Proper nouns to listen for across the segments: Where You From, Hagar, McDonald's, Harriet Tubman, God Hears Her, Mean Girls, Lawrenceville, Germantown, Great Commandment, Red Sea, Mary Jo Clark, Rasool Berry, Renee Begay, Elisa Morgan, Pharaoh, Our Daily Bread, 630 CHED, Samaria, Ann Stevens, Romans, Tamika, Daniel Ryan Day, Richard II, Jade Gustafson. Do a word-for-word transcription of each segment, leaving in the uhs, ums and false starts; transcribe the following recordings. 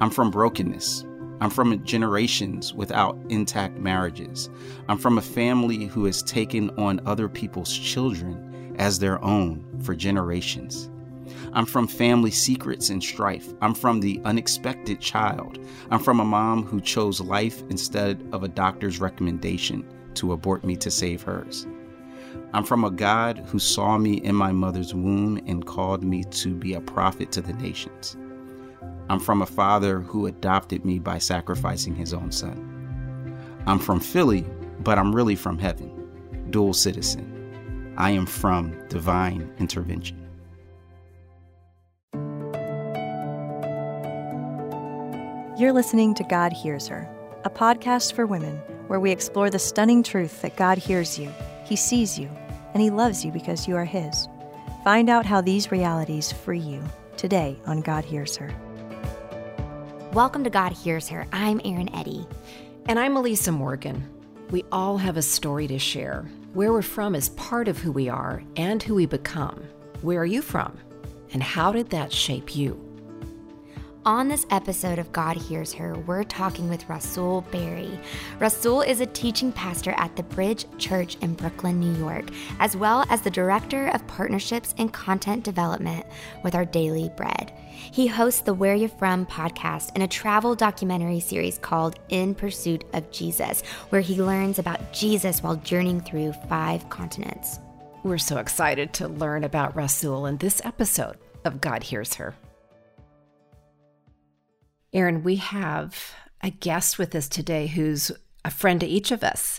I'm from brokenness. I'm from generations without intact marriages. I'm from a family who has taken on other people's children as their own for generations. I'm from family secrets and strife. I'm from the unexpected child. I'm from a mom who chose life instead of a doctor's recommendation to abort me to save hers. I'm from a God who saw me in my mother's womb and called me to be a prophet to the nations. I'm from a father who adopted me by sacrificing his own son. I'm from Philly, but I'm really from heaven, dual citizen. I am from divine intervention. You're listening to God Hears Her, a podcast for women where we explore the stunning truth that God hears you, he sees you, and he loves you because you are his. Find out how these realities free you today on God Hears Her. Welcome to God Hears Her. I'm Erin Eddy. And I'm Elisa Morgan. We all have a story to share. Where we're from is part of who we are and who we become. Where are you from? And how did that shape you? On this episode of God Hears Her, we're talking with Rasool Berry. Rasool is a teaching pastor at The Bridge Church in Brooklyn, New York, as well as the Director of Partnerships and Content Development with Our Daily Bread. He hosts the Where You From podcast and a travel documentary series called In Pursuit of Jesus, where he learns about Jesus while journeying through five continents. We're so excited to learn about Rasool in this episode of God Hears Her. Erin, we have a guest with us today who's a friend to each of us,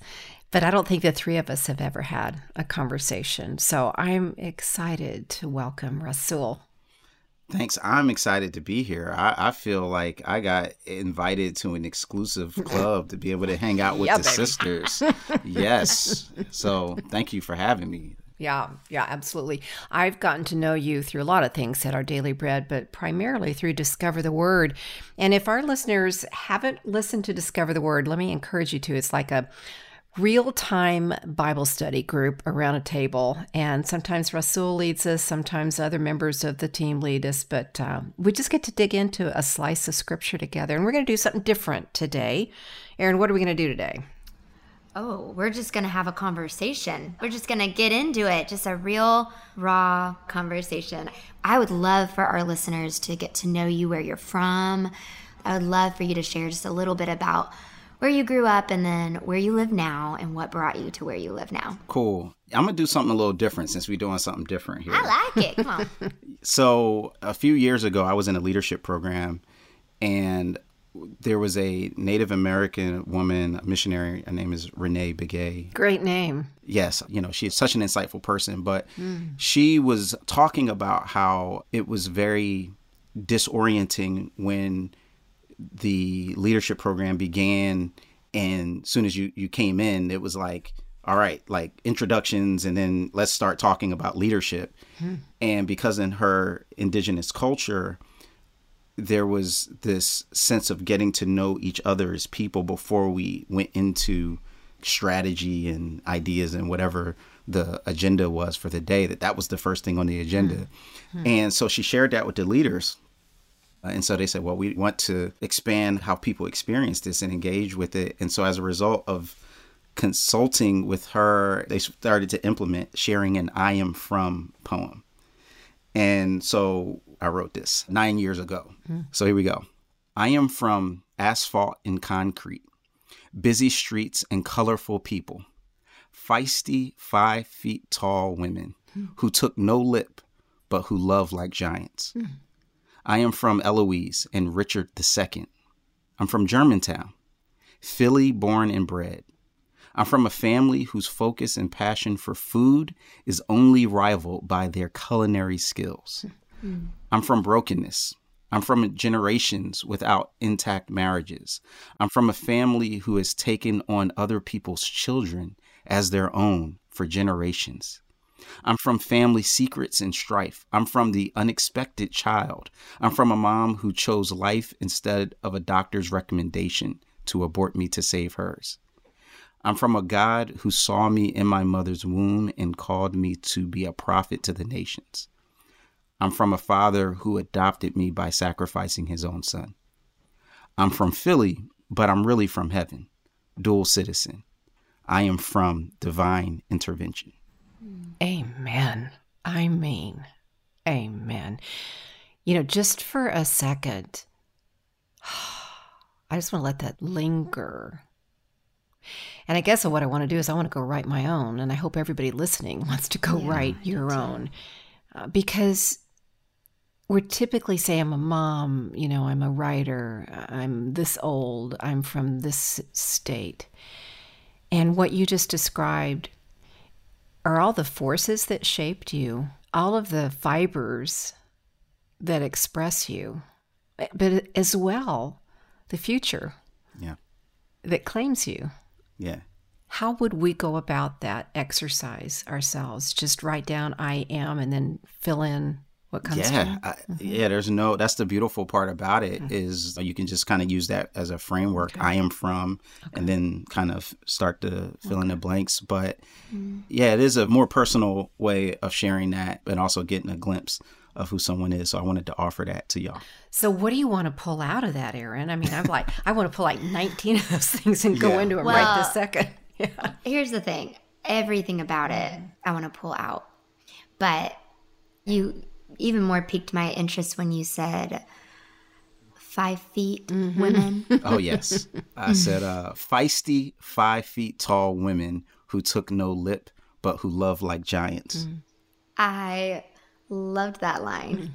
but I don't think the three of us have ever had a conversation. So I'm excited to welcome Rasool. Thanks. I'm excited to be here. I, I feel like I got invited to an exclusive club to be able to hang out with yeah, the baby. sisters. Yes. So thank you for having me. Yeah, yeah, absolutely. I've gotten to know you through a lot of things at Our Daily Bread, but primarily through Discover the Word. And if our listeners haven't listened to Discover the Word, let me encourage you to. It's like a real-time Bible study group around a table. And sometimes Rasool leads us, sometimes other members of the team lead us, but uh, we just get to dig into a slice of Scripture together. And we're going to do something different today. Erin, what are we going to do today? Oh, we're just going to have a conversation. We're just going to get into it. Just a real, raw conversation. I would love for our listeners to get to know you, where you're from. I would love for you to share just a little bit about where you grew up and then where you live now and what brought you to where you live now. Cool. I'm going to do something a little different since we're doing something different here. I like it. Come on. So a few years ago, I was in a leadership program, and there was a Native American woman, missionary. Her name is Renee Begay. Great name. Yes. You know, she is such an insightful person, but mm. she was talking about how it was very disorienting when the leadership program began. And as soon as you, you came in, it was like, all right, like introductions, and then let's start talking about leadership. Mm. And because in her indigenous culture, there was this sense of getting to know each other as people before we went into strategy and ideas and whatever the agenda was for the day, that that was the first thing on the agenda. Mm-hmm. And so she shared that with the leaders. And so they said, well, we want to expand how people experience this and engage with it. And so as a result of consulting with her, they started to implement sharing an I am from poem. And so I wrote this nine years ago. Mm. So here we go. I am from asphalt and concrete, busy streets and colorful people, feisty five feet tall women mm. who took no lip, but who love like giants. Mm. I am from Eloise and Richard the Second. I'm from Germantown, Philly born and bred. I'm from a family whose focus and passion for food is only rivaled by their culinary skills. Mm. I'm from brokenness. I'm from generations without intact marriages. I'm from a family who has taken on other people's children as their own for generations. I'm from family secrets and strife. I'm from the unexpected child. I'm from a mom who chose life instead of a doctor's recommendation to abort me to save hers. I'm from a God who saw me in my mother's womb and called me to be a prophet to the nations. I'm from a father who adopted me by sacrificing his own son. I'm from Philly, but I'm really from heaven, dual citizen. I am from divine intervention. Amen. I mean, amen. You know, just for a second, I just want to let that linger. And I guess what I want to do is I want to go write my own. And I hope everybody listening wants to go yeah, write your own. Uh, because we're typically say, I'm a mom, you know, I'm a writer, I'm this old, I'm from this state. And what you just described are all the forces that shaped you, all of the fibers that express you, but as well, the future yeah. that claims you. Yeah. How would we go about that exercise ourselves? Just write down I am and then fill in what comes yeah, to you? I, mm-hmm. Yeah, there's no, that's the beautiful part about it okay. is you can just kind of use that as a framework. Okay. I am from, okay. and then kind of start to fill okay. in the blanks. But mm-hmm. yeah, it is a more personal way of sharing that and also getting a glimpse of who someone is. So I wanted to offer that to y'all. So what do you want to pull out of that, Erin? I mean, I'm like, I want to pull like nineteen of those things and go yeah. into it well, right this second. Yeah. Here's the thing. Everything about it, I want to pull out. But you even more piqued my interest when you said five feet mm-hmm. women. Oh, yes. I said uh, feisty, five feet tall women who took no lip, but who love like giants. Mm. I... Loved that line.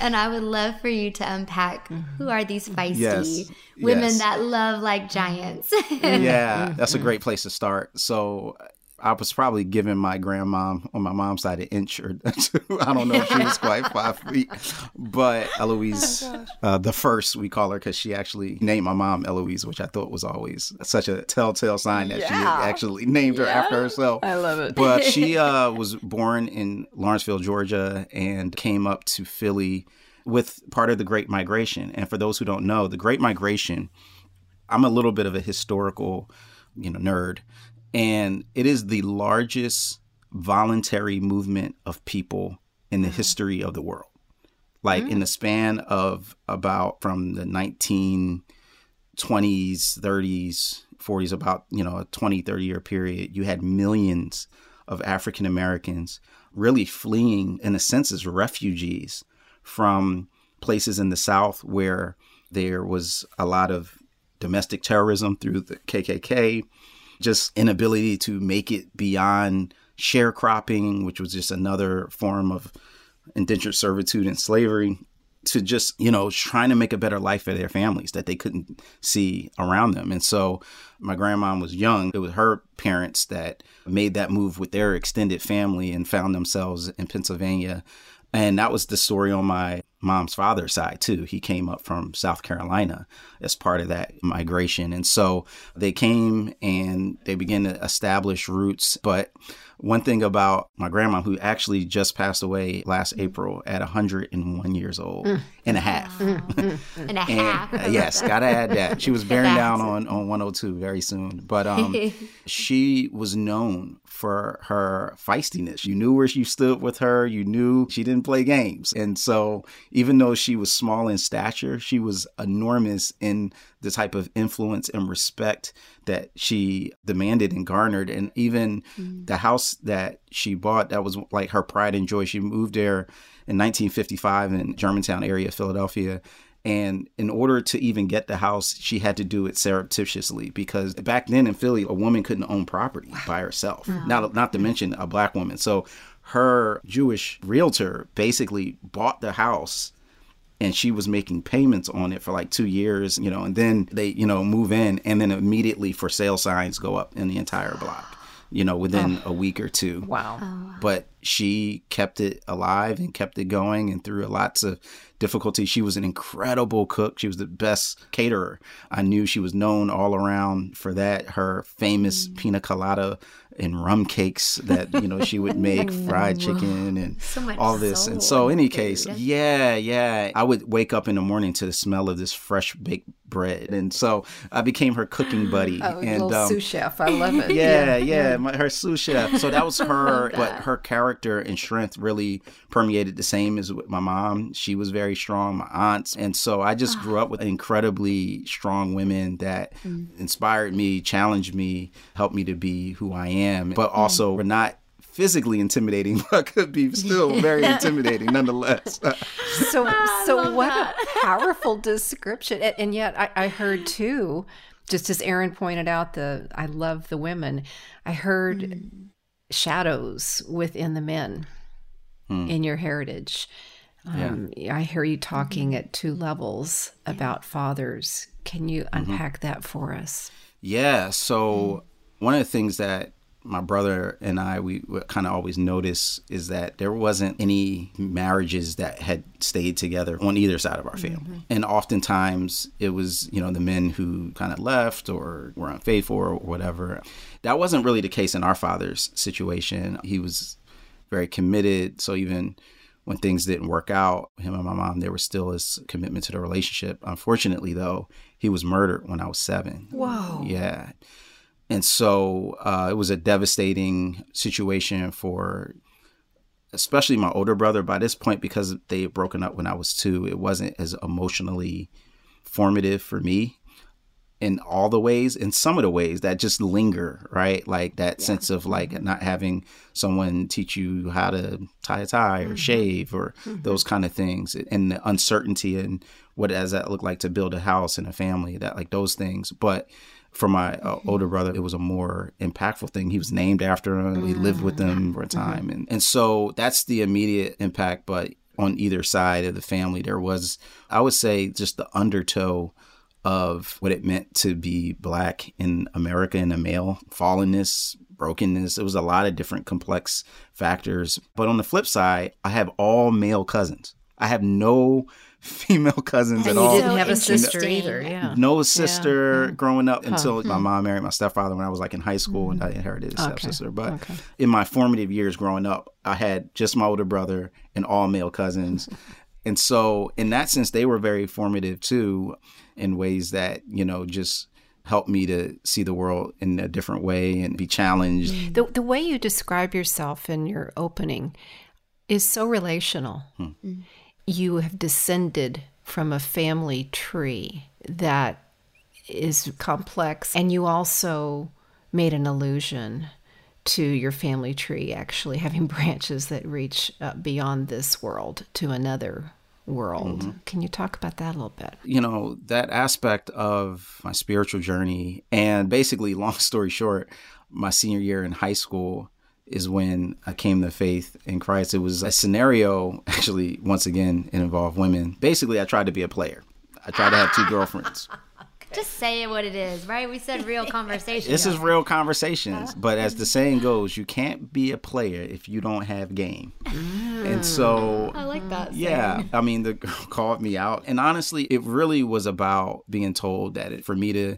And I would love for you to unpack who are these feisty yes, women yes. that love like giants. Yeah, that's a great place to start. So I was probably giving my grandmom on my mom's side an inch or two. I don't know if she was quite five feet. But Eloise, oh, uh, the first we call her because she actually named my mom Eloise, which I thought was always such a telltale sign that yeah. she actually named yeah. her after herself. I love it. But she uh, was born in Lawrenceville, Georgia, and came up to Philly with part of the Great Migration. And for those who don't know, the Great Migration, I'm a little bit of a historical, you know, nerd. And it is the largest voluntary movement of people in the history of the world. Like mm. in the span of about from the nineteen twenties, thirties, forties, about, you know, a twenty, thirty year period, you had millions of African Americans really fleeing, in a sense, as refugees from places in the South where there was a lot of domestic terrorism through the K K K. Just inability to make it beyond sharecropping, which was just another form of indentured servitude and slavery, to just, you know, trying to make a better life for their families that they couldn't see around them. And so my grandmom was young. It was her parents that made that move with their extended family and found themselves in Pennsylvania. And that was the story on my mom's father's side, too. He came up from South Carolina as part of that migration. And so they came and they began to establish roots. But one thing about my grandma, who actually just passed away last April at one hundred one years old mm. and a half. Mm. Mm. And a half. And, yes, got to add that. She was bearing down on, on one oh two very soon. But um, she was known for her feistiness. You knew where she stood with her. You knew she didn't play games. And so even though she was small in stature, she was enormous in the type of influence and respect that she demanded and garnered. And even mm. the house that she bought, that was like her pride and joy. She moved there in nineteen fifty-five in Germantown area, Philadelphia. And in order to even get the house, she had to do it surreptitiously, because back then in Philly, a woman couldn't own property wow. by herself, wow. not, not to mention a Black woman. So her Jewish realtor basically bought the house, and she was making payments on it for like two years, you know, and then they, you know, move in, and then immediately for sale signs go up in the entire block, you know, within oh. a week or two. Wow. Oh. But she kept it alive and kept it going, and through lots of difficulty. She was an incredible cook. She was the best caterer. I knew she was known all around for that. Her famous mm. pina colada and rum cakes that, you know, she would make, fried chicken and so all this. And so in any case, yeah, yeah. I would wake up in the morning to the smell of this fresh baked bread. And so I became her cooking buddy. Oh, and, little um, sous chef. I love it. Yeah, yeah, yeah. My, her sous chef. So that was her, that. But her character and strength really permeated the same as with my mom. She was very strong, my aunts. And so I just oh. grew up with incredibly strong women that mm. inspired me, challenged me, helped me to be who I am, but also mm. were not physically intimidating, but could be still very intimidating nonetheless. So ah, so what that. a powerful description. And, and yet I, I heard too, just as Aaron pointed out, the I love the women, I heard mm. shadows within the men mm. in your heritage. Um, yeah. I hear you talking mm-hmm. at two levels about fathers. Can you unpack mm-hmm. that for us? Yeah. So mm. one of the things that my brother and I, we kind of always notice is that there wasn't any marriages that had stayed together on either side of our family. Mm-hmm. And oftentimes it was, you know, the men who kind of left or were unfaithful or whatever. That wasn't really the case in our father's situation. He was very committed. So even when things didn't work out, him and my mom, there was still this commitment to the relationship. Unfortunately, though, he was murdered when I was seven. Whoa. Yeah. And so uh, it was a devastating situation for especially my older brother. By this point, because they had broken up when I was two, it wasn't as emotionally formative for me in all the ways, in some of the ways that just linger, right? Like that yeah. sense of like not having someone teach you how to tie a tie or mm-hmm. shave or mm-hmm. those kind of things, and the uncertainty and what does that look like to build a house and a family, that like those things. But for my uh, older brother, it was a more impactful thing. He was named after him. He lived with them for a time. Mm-hmm. And, and so that's the immediate impact. But on either side of the family, there was, I would say, just the undertow of what it meant to be Black in America in a male, fallenness, brokenness. It was a lot of different complex factors. But on the flip side, I have all male cousins. I have no female cousins and at all. You didn't have a sister either. Yeah. No sister yeah. growing up until huh. my mom married my stepfather when I was like in high school mm-hmm. and I inherited a stepsister. Okay. But okay. in my formative years growing up, I had just my older brother and all male cousins. And so in that sense, they were very formative too in ways that, you know, just helped me to see the world in a different way and be challenged. The, the way you describe yourself in your opening is so relational. Hmm. Mm-hmm. You have descended from a family tree that is complex. And you also made an allusion to your family tree actually having branches that reach uh, beyond this world to another world. Mm-hmm. Can you talk about that a little bit? You know, that aspect of my spiritual journey, and basically, long story short, my senior year in high school is when I came to faith in Christ. It was a scenario, actually, once again, it involved women. Basically, I tried to be a player. I tried to have two girlfriends. Okay. Just say what it is, right? We said real conversations. This is real conversations. But as the saying goes, you can't be a player if you don't have game. Mm. And so... I like that saying. Yeah. I mean, the girl called me out. And honestly, it really was about being told that it, for me to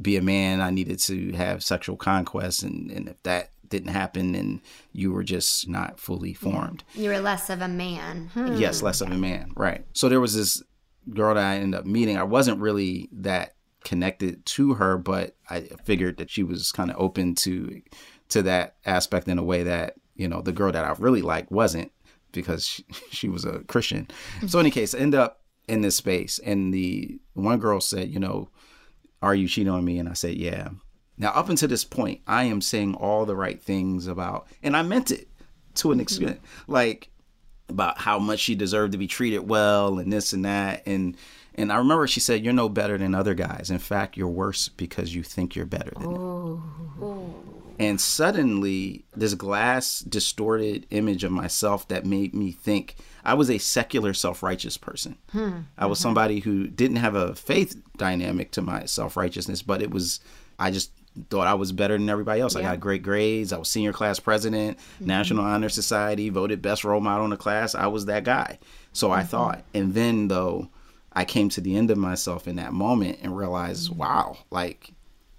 be a man, I needed to have sexual conquest. And, and if that didn't happen, and you were just not fully formed. You were less of a man. Hmm. Yes, less of a man, right. So there was this girl that I ended up meeting. I wasn't really that connected to her, but I figured that she was kind of open to to that aspect in a way that, you know, the girl that I really liked wasn't, because she, she was a Christian. Mm-hmm. So in any case, I ended up in this space, and the one girl said, you know, are you cheating on me? And I said, yeah. Now, up until this point, I am saying all the right things about, and I meant it to an extent, mm-hmm. like about how much she deserved to be treated well and this and that. And and I remember she said, you're no better than other guys. In fact, you're worse because you think you're better than oh. them. Oh. And suddenly, this glass distorted image of myself that made me think I was a secular, self-righteous person. Hmm. I was mm-hmm. somebody who didn't have a faith dynamic to my self-righteousness, but it was, I just thought I was better than everybody else. Yeah. I got great grades. I was senior class president, mm-hmm. National Honor Society, voted best role model in the class. I was that guy. So mm-hmm. I thought. And then, though, I came to the end of myself in that moment and realized, mm-hmm. wow, like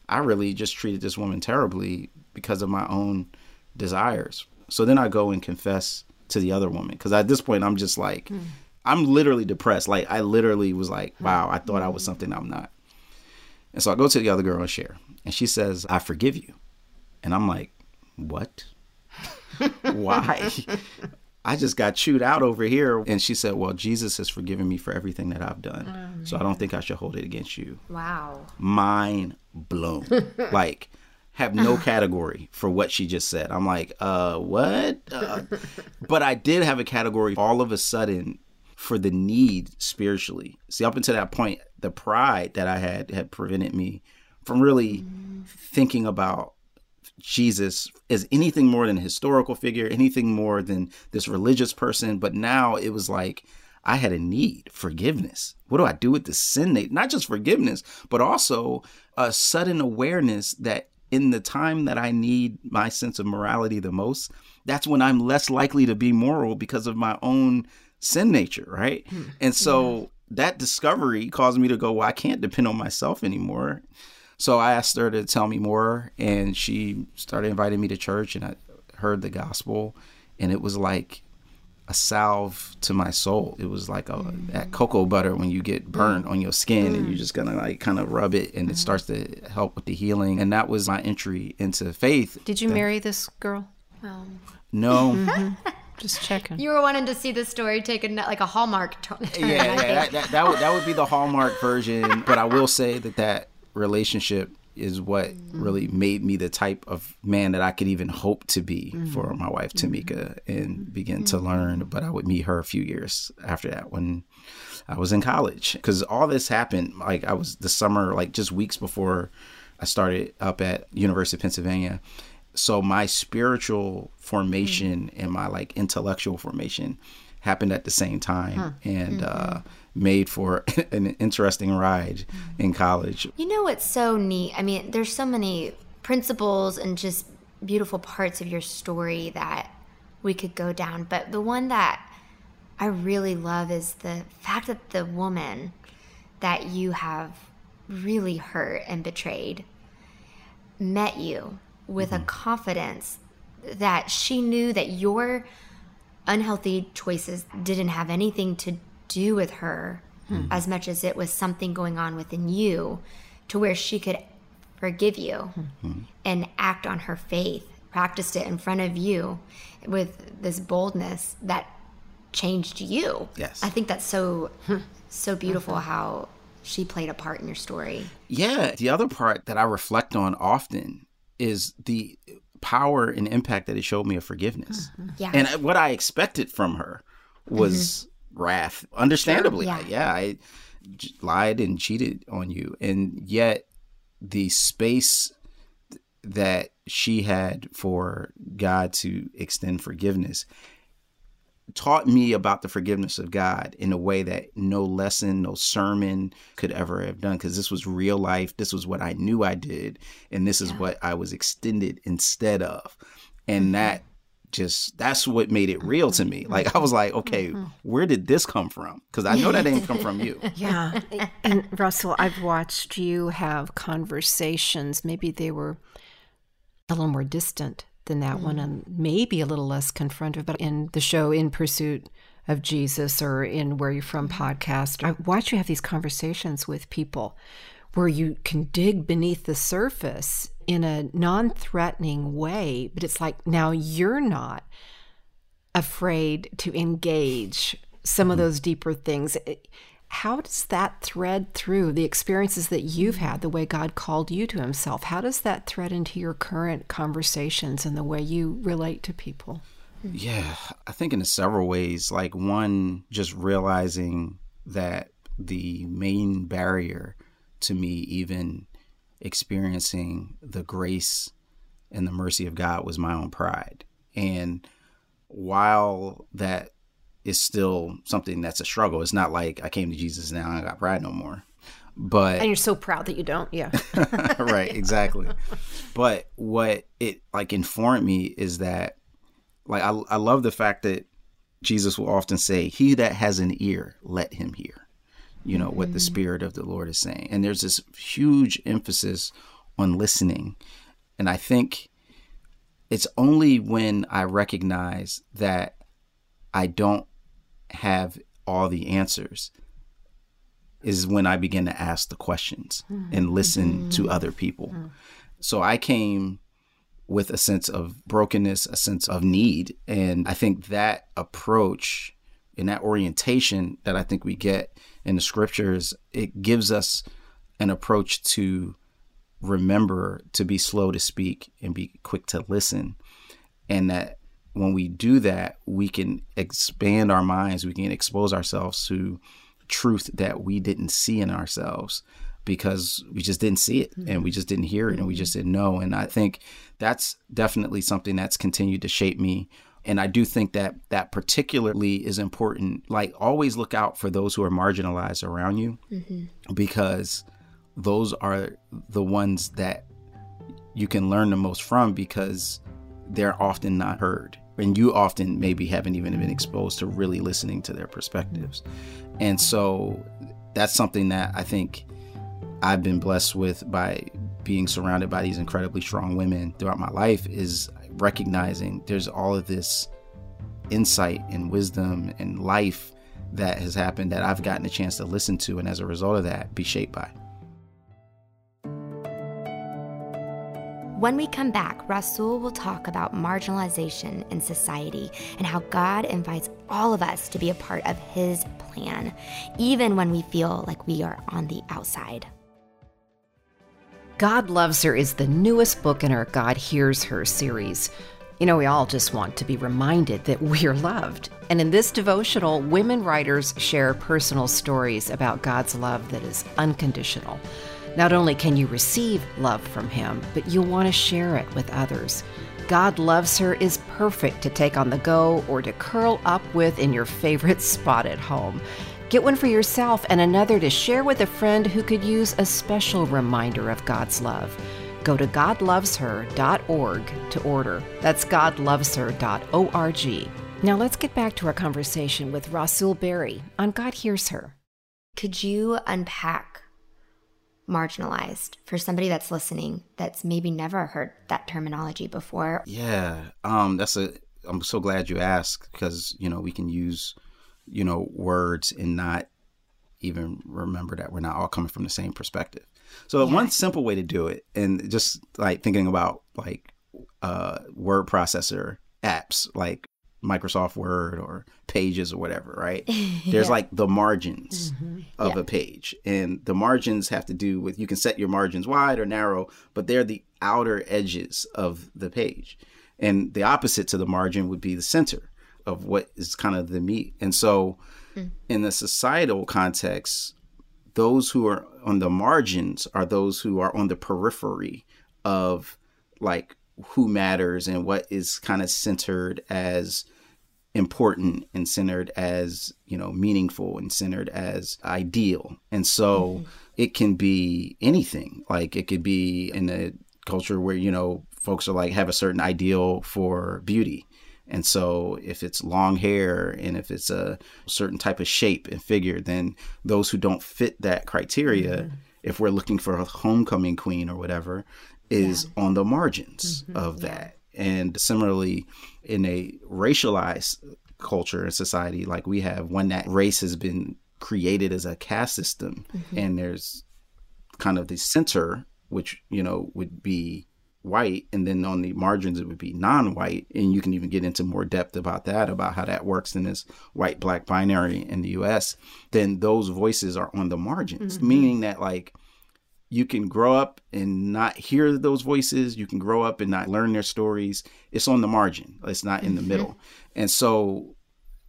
I really just treated this woman terribly because of my own desires. So then I go and confess to the other woman, because at this point, I'm just like, mm-hmm. I'm literally depressed. Like I literally was like, wow, I thought mm-hmm. I was something I'm not. And so I go to the other girl and share. And she says, I forgive you. And I'm like, what? Why? I just got chewed out over here. And she said, well, Jesus has forgiven me for everything that I've done. Oh, so I don't think I should hold it against you. Wow. Mind blown. Like, have no category for what she just said. I'm like, uh, what? Uh, but I did have a category all of a sudden for the need spiritually. See, up until that point, the pride that I had had prevented me from really mm. thinking about Jesus as anything more than a historical figure, anything more than this religious person. But now it was like, I had a need, forgiveness. What do I do with the sin? Not just forgiveness, but also a sudden awareness that in the time that I need my sense of morality the most, that's when I'm less likely to be moral because of my own sin nature, right? Mm. And so yeah. that discovery caused me to go, well, I can't depend on myself anymore. So I asked her to tell me more, and she started inviting me to church, and I heard the gospel, and it was like a salve to my soul. It was like a, mm. that cocoa butter when you get burnt on your skin, mm. and you're just gonna like kind of rub it, and mm. it starts to help with the healing. And that was my entry into faith. Did you that, marry this girl? Um. No. Mm-hmm. Just checking. You were wanting to see this story taken like a Hallmark. T- yeah, yeah that, that, that, would, that would be the Hallmark version. But I will say that that relationship is what mm-hmm. really made me the type of man that I could even hope to be mm-hmm. for my wife, Tamika, mm-hmm. and begin mm-hmm. to learn. But I would meet her a few years after that when I was in college. Because all this happened, like I was the summer, like just weeks before I started up at University of Pennsylvania. So my spiritual formation mm-hmm. and my like intellectual formation happened at the same time huh. and mm-hmm. uh, made for an interesting ride mm-hmm. in college. You know, it's so neat. I mean, there's so many principles and just beautiful parts of your story that we could go down. But the one that I really love is the fact that the woman that you have really hurt and betrayed met you with mm-hmm. a confidence that she knew that your unhealthy choices didn't have anything to do with her mm-hmm. as much as it was something going on within you, to where she could forgive you mm-hmm. and act on her faith, practiced it in front of you with this boldness that changed you. Yes. I think that's so, so beautiful mm-hmm. how she played a part in your story. Yeah. The other part that I reflect on often is the power and impact that it showed me of forgiveness. Mm-hmm. Yeah. And what I expected from her was mm-hmm. wrath. Understandably. Sure. Yeah. yeah, I j- lied and cheated on you. And yet the space th- that she had for God to extend forgiveness taught me about the forgiveness of God in a way that no lesson, no sermon could ever have done, because this was real life. This was what I knew I did. And this yeah. is what I was extended instead of. And mm-hmm. that just, that's what made it real to me. Like, I was like, okay, mm-hmm. where did this come from? Because I know that didn't come from you. Yeah. And Russell, I've watched you have conversations. Maybe they were a little more distant than that mm-hmm. one, and maybe a little less confrontive, but in the show In Pursuit of Jesus or in Where You From podcast, I watch you have these conversations with people where you can dig beneath the surface in a non-threatening way, but it's like, now you're not afraid to engage some mm-hmm. of those deeper things. How does that thread through the experiences that you've had, the way God called you to himself? How does that thread into your current conversations and the way you relate to people? Yeah, I think in several ways. Like, one, just realizing that the main barrier to me even experiencing the grace and the mercy of God was my own pride. And while that is still something that's a struggle. It's not like I came to Jesus now and I got pride no more. But and you're so proud that you don't. Yeah. Right. Exactly. But what it like informed me is that, like, I, I love the fact that Jesus will often say, he that has an ear, let him hear, you know, mm-hmm. what the Spirit of the Lord is saying. And there's this huge emphasis on listening. And I think it's only when I recognize that I don't have all the answers is when I began to ask the questions mm-hmm. and listen mm-hmm. to other people. Mm-hmm. So I came with a sense of brokenness, a sense of need. And I think that approach and that orientation that I think we get in the scriptures, it gives us an approach to remember to be slow to speak and be quick to listen. And that when we do that, we can expand our minds, we can expose ourselves to truth that we didn't see in ourselves, because we just didn't see it and we just didn't hear it and we just didn't know. And I think that's definitely something that's continued to shape me. And I do think that that particularly is important. Like, always look out for those who are marginalized around you, mm-hmm. because those are the ones that you can learn the most from, because they're often not heard. And you often maybe haven't even been exposed to really listening to their perspectives. And so that's something that I think I've been blessed with by being surrounded by these incredibly strong women throughout my life, is recognizing there's all of this insight and wisdom and life that has happened that I've gotten a chance to listen to, and as a result of that, be shaped by. When we come back, Rasool will talk about marginalization in society and how God invites all of us to be a part of his plan, even when we feel like we are on the outside. God Loves Her is the newest book in our God Hears Her series. You know, we all just want to be reminded that we are loved. And in this devotional, women writers share personal stories about God's love that is unconditional. Not only can you receive love from him, but you'll want to share it with others. God Loves Her is perfect to take on the go or to curl up with in your favorite spot at home. Get one for yourself and another to share with a friend who could use a special reminder of God's love. Go to god loves her dot org to order. That's god loves her dot org. Now let's get back to our conversation with Rasool Berry on God Hears Her. Could you unpack marginalized for somebody that's listening that's maybe never heard that terminology before? Yeah, um, that's a. I'm so glad you asked, because you know we can use, you know, words and not even remember that we're not all coming from the same perspective. So yeah. One simple way to do it, and just like thinking about like uh, word processor apps like Microsoft Word or Pages or whatever, right? There's yeah. like the margins mm-hmm. of yeah. a page. And the margins have to do with, you can set your margins wide or narrow, but they're the outer edges of the page. And the opposite to the margin would be the center of what is kind of the meat. And so mm. in the societal context, those who are on the margins are those who are on the periphery of like who matters and what is kind of centered as important and centered as, you know, meaningful and centered as ideal. And so mm-hmm. it can be anything. Like it could be in a culture where, you know, folks are like, have a certain ideal for beauty. And so if it's long hair and if it's a certain type of shape and figure, then those who don't fit that criteria, mm-hmm. if we're looking for a homecoming queen or whatever, is yeah. on the margins mm-hmm. of that. And similarly, in a racialized culture and society like we have, one that race has been created as a caste system, mm-hmm. and there's kind of the center, which, you know, would be white, and then on the margins it would be non-white. And you can even get into more depth about that, about how that works in this white-black binary in the U S. Then those voices are on the margins, mm-hmm. meaning that like you can grow up and not hear those voices. You can grow up and not learn their stories. It's on the margin. It's not in the mm-hmm. middle. And so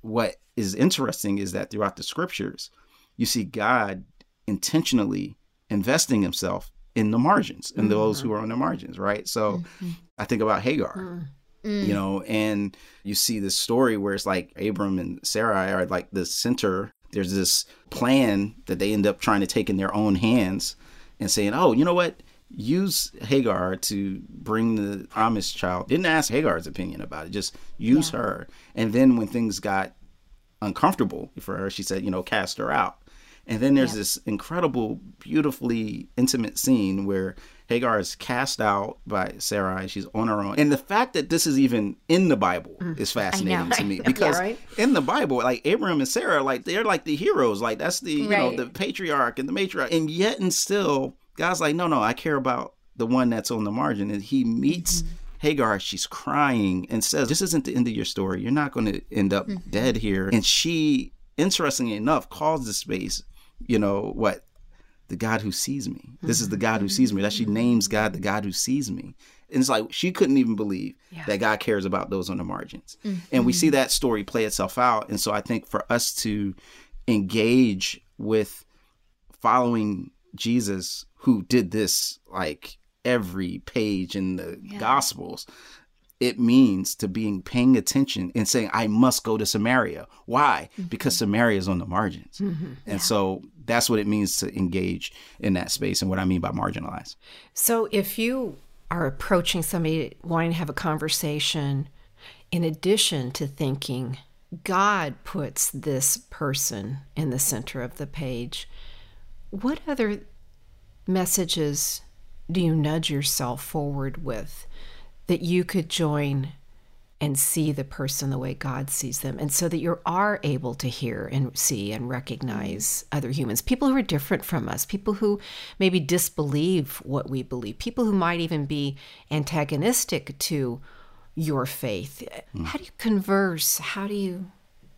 what is interesting is that throughout the scriptures, you see God intentionally investing himself in the margins and mm-hmm. those who are on the margins, right? So mm-hmm. I think about Hagar. Mm-hmm. You know, and you see this story where it's like Abram and Sarai are like the center. There's this plan that they end up trying to take in their own hands and saying, oh, you know what? Use Hagar to bring the promised child. Didn't ask Hagar's opinion about it. Just use yeah. her. And then when things got uncomfortable for her, she said, you know, cast her out. And then there's yeah. this incredible, beautifully intimate scene where Hagar is cast out by Sarai. She's on her own. And the fact that this is even in the Bible mm. is fascinating know, right? to me. Because yeah, right? in the Bible, like Abram and Sarah, like they're like the heroes. Like that's the, you right. know, the patriarch and the matriarch. And yet and still, God's like, no, no, I care about the one that's on the margin. And he meets mm-hmm. Hagar, she's crying and says, this isn't the end of your story. You're not going to end up mm-hmm. dead here. And she, interestingly enough, calls the space, you know, what? The God who sees me. Mm-hmm. This is the God who sees me. That she names God, the God who sees me. And it's like, she couldn't even believe yeah. that God cares about those on the margins. Mm-hmm. And we see that story play itself out. And so I think for us to engage with following Jesus, who did this, like, every page in the yeah. Gospels, it means to being paying attention and saying, I must go to Samaria. Why? Mm-hmm. Because Samaria is on the margins. Mm-hmm. And yeah. so that's what it means to engage in that space and what I mean by marginalized. So if you are approaching somebody wanting to have a conversation, in addition to thinking, God puts this person in the center of the page, what other messages do you nudge yourself forward with that you could join and see the person the way God sees them, and so that you are able to hear and see and recognize other humans, people who are different from us, people who maybe disbelieve what we believe, people who might even be antagonistic to your faith? Mm. How do you converse? How do you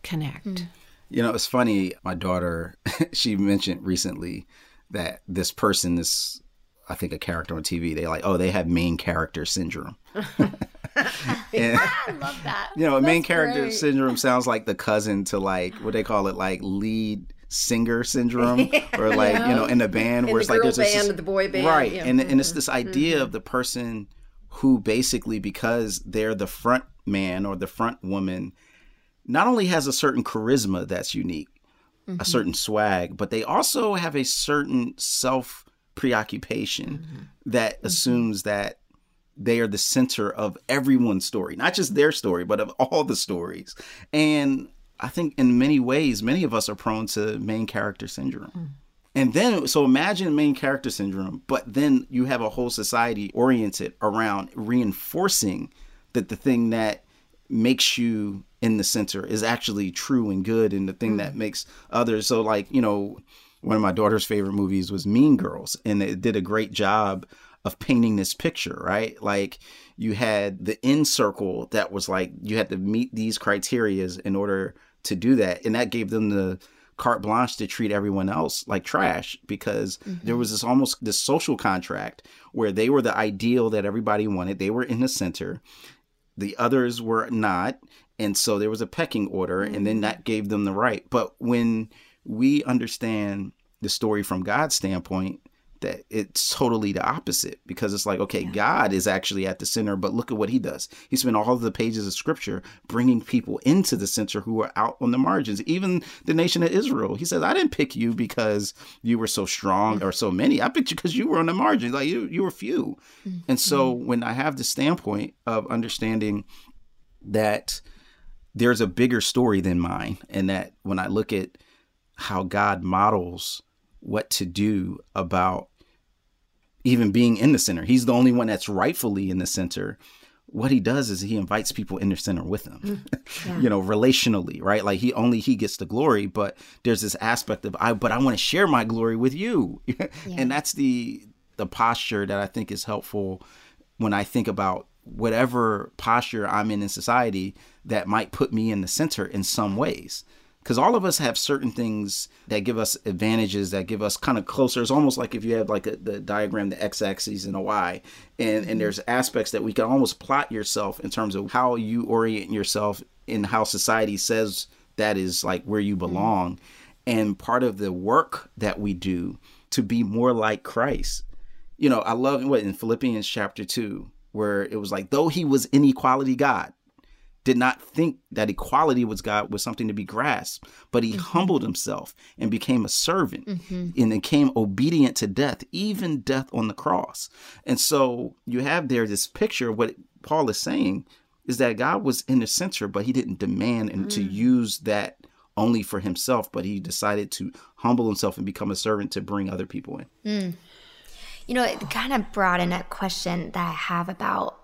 connect? Mm. You know, it's funny. My daughter, she mentioned recently that this person, this I think a character on T V, they like, oh, they have main character syndrome. And, I love that. You know, That's main character great. Syndrome sounds like the cousin to like, what they call it, like lead singer syndrome yeah. or like, yeah. you know, in a band in where the it's like there's band, this. The boy band. Right. Yeah. And, mm-hmm. and it's this idea mm-hmm. of the person who basically, because they're the front man or the front woman, not only has a certain charisma that's unique, mm-hmm. a certain swag, but they also have a certain self preoccupation mm-hmm. that mm-hmm. assumes that they are the center of everyone's story, not just their story, but of all the stories. And I think in many ways, many of us are prone to main character syndrome. Mm. And then, so imagine main character syndrome, but then you have a whole society oriented around reinforcing that the thing that makes you in the center is actually true and good and the thing mm. that makes others. So like, you know, one of my daughter's favorite movies was Mean Girls, and it did a great job of painting this picture, right? Like you had the in circle that was like, you had to meet these criterias in order to do that. And that gave them the carte blanche to treat everyone else like trash, because mm-hmm. there was this almost this social contract where they were the ideal that everybody wanted. They were in the center. The others were not. And so there was a pecking order, mm-hmm. and then that gave them the right. But when we understand the story from God's standpoint, that it's totally the opposite, because it's like, okay, yeah. God is actually at the center, but look at what he does. He spent all of the pages of scripture bringing people into the center who are out on the margins, even the nation of Israel. He says, I didn't pick you because you were so strong or so many. I picked you because you were on the margins, like you, you were few. Mm-hmm. And so when I have the standpoint of understanding that there's a bigger story than mine, and that when I look at how God models what to do about even being in the center, he's the only one that's rightfully in the center. What he does is he invites people in the center with him, yeah. you know, relationally, right? Like he only, he gets the glory, but there's this aspect of, I, but I want to share my glory with you. yeah. And that's the, the posture that I think is helpful when I think about whatever posture I'm in in society that might put me in the center in some ways. Because all of us have certain things that give us advantages, that give us kind of closer. It's almost like if you have like a, the diagram, the x-axis and a y, and, and there's aspects that we can almost plot yourself in terms of how you orient yourself in how society says that is like where you belong. And part of the work that we do to be more like Christ. You know, I love what in Philippians chapter two, where it was like, though he was in equality God, did not think that equality with God was something to be grasped, but he mm-hmm. humbled himself and became a servant mm-hmm. and then came obedient to death, even death on the cross. And so you have there this picture of what Paul is saying is that God was in the center, but he didn't demand and mm. to use that only for himself, but he decided to humble himself and become a servant to bring other people in. Mm. You know, it kind of brought in a question that I have about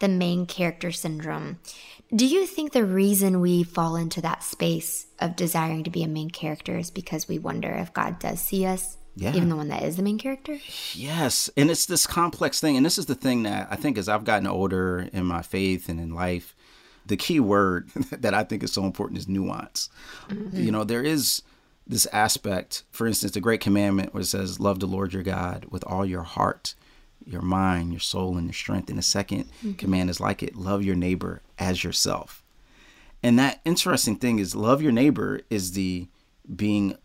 the main character syndrome. Do you think the reason we fall into that space of desiring to be a main character is because we wonder if God does see us? Yeah. Even the one that is the main character? Yes. And it's this complex thing. And this is the thing that I think as I've gotten older in my faith and in life, the key word that I think is so important is nuance. Mm-hmm. You know, there is this aspect, for instance, the Great Commandment, where it says, love the Lord your God with all your heart, your mind, your soul, and your strength. And the second mm-hmm. command is like it, love your neighbor as yourself. And that interesting thing is love your neighbor is the being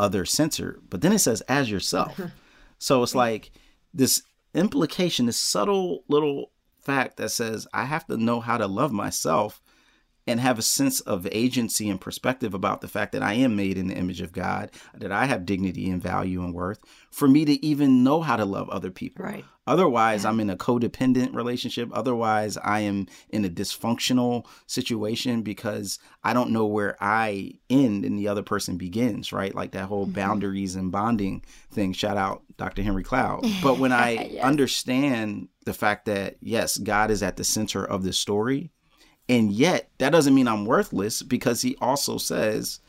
other censor, but then it says as yourself. So it's like this implication, this subtle little fact that says I have to know how to love myself and have a sense of agency and perspective about the fact that I am made in the image of God, that I have dignity and value and worth for me to even know how to love other people. Right. Otherwise, yeah. I'm in a codependent relationship. Otherwise, I am in a dysfunctional situation because I don't know where I end and the other person begins, right? Like that whole mm-hmm. boundaries and bonding thing. Shout out Doctor Henry Cloud. But when I yes. understand the fact that, yes, God is at the center of this story, and yet that doesn't mean I'm worthless, because he also says,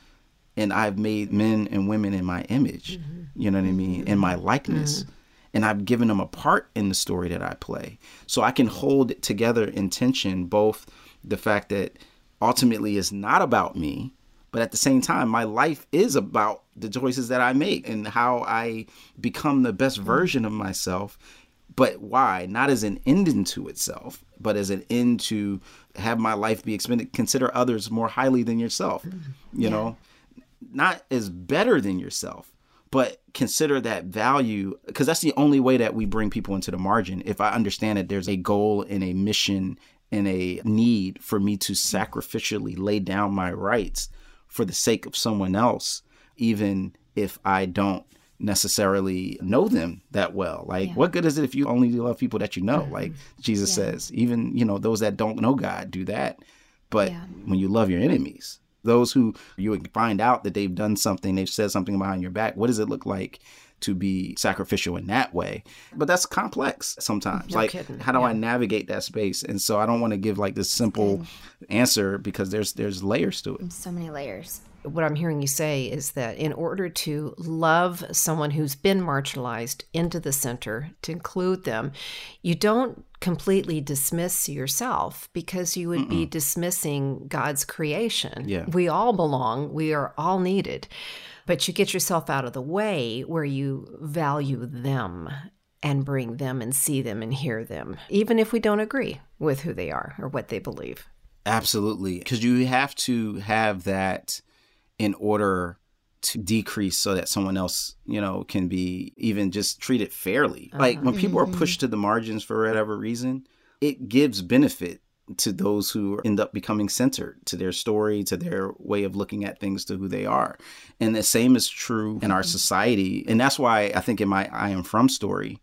and I've made men and women in my image, mm-hmm. you know what I mean? Mm-hmm. In my likeness. Mm-hmm. And I've given them a part in the story that I play. So I can hold together in tension, both the fact that ultimately it's not about me, but at the same time, my life is about the choices that I make and how I become the best version of myself. But why? Not as an end into itself, but as an end to have my life be expended. Consider others more highly than yourself, mm-hmm. you yeah. know, not as better than yourself, but consider that value, because that's the only way that we bring people into the margin. If I understand that there's a goal and a mission and a need for me to sacrificially lay down my rights for the sake of someone else, even if I don't necessarily know them that well. Like, yeah. what good is it if you only love people that you know? Mm-hmm. Like Jesus yeah. says, even, you know, those that don't know God do that. But yeah. when you love your enemies, those who you would find out that they've done something, they've said something behind your back, what does it look like to be sacrificial in that way? But that's complex sometimes. No like, kidding. How do yeah. I navigate that space? And so I don't want to give like this simple mm. answer, because there's there's layers to it. So many layers. What I'm hearing you say is that in order to love someone who's been marginalized into the center, to include them, you don't completely dismiss yourself, because you would Mm-mm. be dismissing God's creation. Yeah. We all belong. We are all needed. But you get yourself out of the way where you value them and bring them and see them and hear them, even if we don't agree with who they are or what they believe. Absolutely. Because you have to have that in order to decrease so that someone else, you know, can be even just treated fairly. Uh-huh. Like when people are pushed to the margins for whatever reason, it gives benefit to those who end up becoming centered to their story, to their way of looking at things, to who they are. And the same is true in our society. And that's why I think in my I Am From story,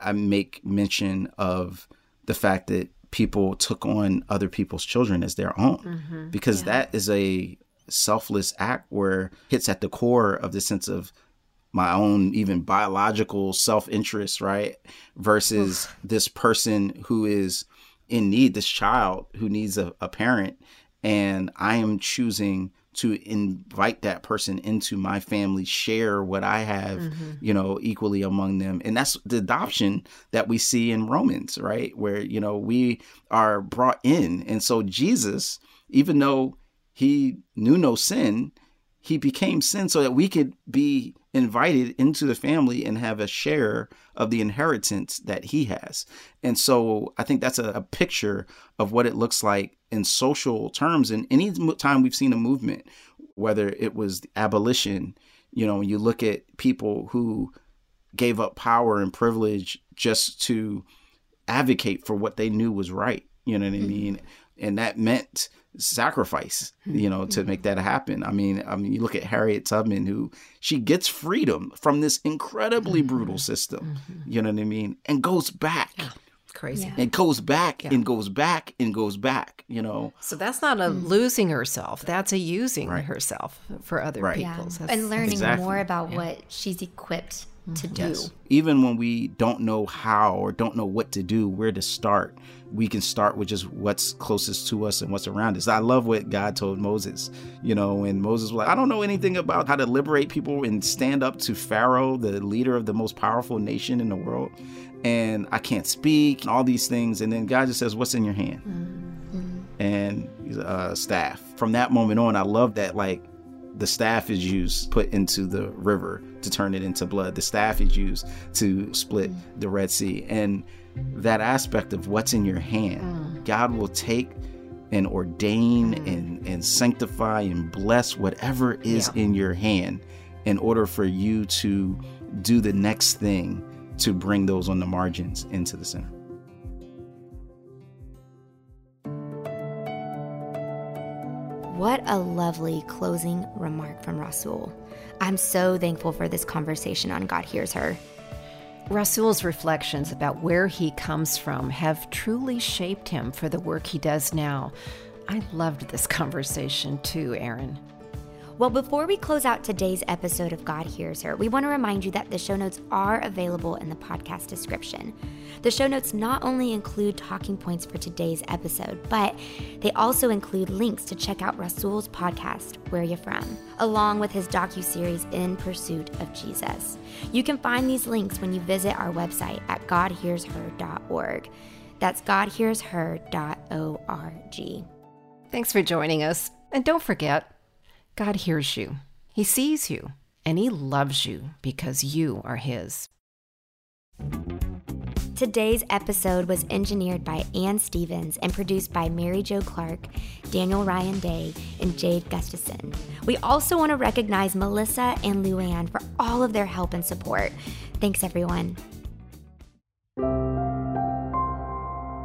I make mention of the fact that people took on other people's children as their own, mm-hmm. because yeah. that is a selfless act where it hits at the core of the sense of my own even biological self-interest, right? Versus this person who is in need, this child who needs a, a parent, and I am choosing to invite that person into my family, share what I have, mm-hmm. you know, equally among them. And that's the adoption that we see in Romans, right? Where, you know, we are brought in. And so Jesus, even though he knew no sin, he became sin so that we could be invited into the family and have a share of the inheritance that he has. And so I think that's a, a picture of what it looks like in social terms. And any time we've seen a movement, whether it was abolition, you know, when you look at people who gave up power and privilege just to advocate for what they knew was right, you know what I mean? And that meant sacrifice, you know, to make that happen. I mean, I mean, you look at Harriet Tubman, who she gets freedom from this incredibly brutal system, you know what I mean, and goes back Crazy. Yeah. It goes back yeah. and goes back and goes back, you know. So that's not a mm. losing herself. That's a using right. herself for other right. people. Yeah. And learning exactly. more about yeah. what she's equipped mm-hmm. to do. Yes. Even when we don't know how or don't know what to do, where to start, we can start with just what's closest to us and what's around us. I love what God told Moses, you know, and Moses was like, I don't know anything about how to liberate people and stand up to Pharaoh, the leader of the most powerful nation in the world. And I can't speak and all these things. And then God just says, what's in your hand? Mm-hmm. And uh, staff. From that moment on, I love that, like, the staff is used, put into the river to turn it into blood. The staff is used to split mm-hmm. the Red Sea. And that aspect of what's in your hand, mm-hmm. God will take and ordain mm-hmm. and, and sanctify and bless whatever is yeah. in your hand in order for you to do the next thing to bring those on the margins into the center. What a lovely closing remark from Rasool. I'm so thankful for this conversation on God Hears Her. Rasool's reflections about where he comes from have truly shaped him for the work he does now. I loved this conversation too, Aaron. Well, before we close out today's episode of God Hears Her, we want to remind you that the show notes are available in the podcast description. The show notes not only include talking points for today's episode, but they also include links to check out Rasool's podcast, Where You From, along with his docuseries, In Pursuit of Jesus. You can find these links when you visit our website at god hears her dot org. That's god hears her dot org. Thanks for joining us. And don't forget, God hears you, He sees you, and He loves you because you are His. Today's episode was engineered by Ann Stevens and produced by Mary Jo Clark, Daniel Ryan Day, and Jade Gustafson. We also want to recognize Melissa and Luann for all of their help and support. Thanks, everyone.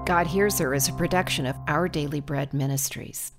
God Hears Her is a production of Our Daily Bread Ministries.